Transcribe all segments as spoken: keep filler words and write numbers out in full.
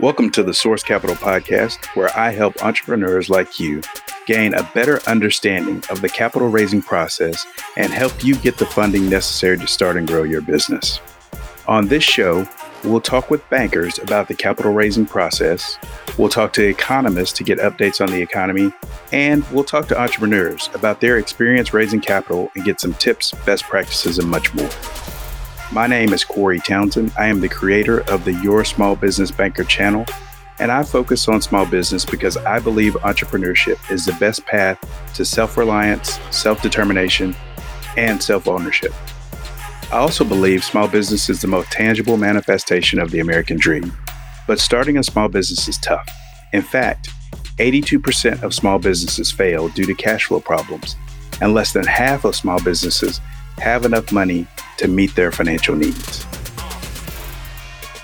Welcome to the Source Capital Podcast, where I help entrepreneurs like you gain a better understanding of the capital raising process and help you get the funding necessary to start and grow your business. On this show, we'll talk with bankers about the capital raising process. We'll talk to economists to get updates on the economy, and we'll talk to entrepreneurs about their experience raising capital and get some tips, best practices, and much more. My name is Corey Townsend. I am the creator of the Your Small Business Banker channel, and I focus on small business because I believe entrepreneurship is the best path to self-reliance, self-determination, and self-ownership. I also believe small business is the most tangible manifestation of the American dream, but starting a small business is tough. In fact, eighty-two percent of small businesses fail due to cash flow problems, and less than half of small businesses have enough money to meet their financial needs.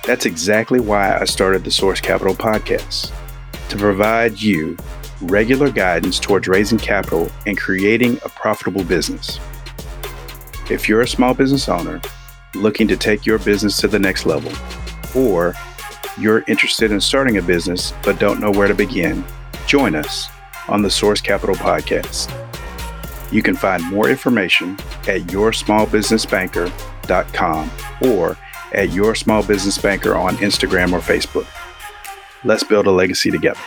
That's exactly why I started the Source Capital Podcast, to provide you regular guidance towards raising capital and creating a profitable business. If you're a small business owner looking to take your business to the next level, or you're interested in starting a business but don't know where to begin, join us on the Source Capital Podcast. You can find more information at your small business banker dot com or at Your Small Business Banker on Instagram or Facebook. Let's build a legacy together.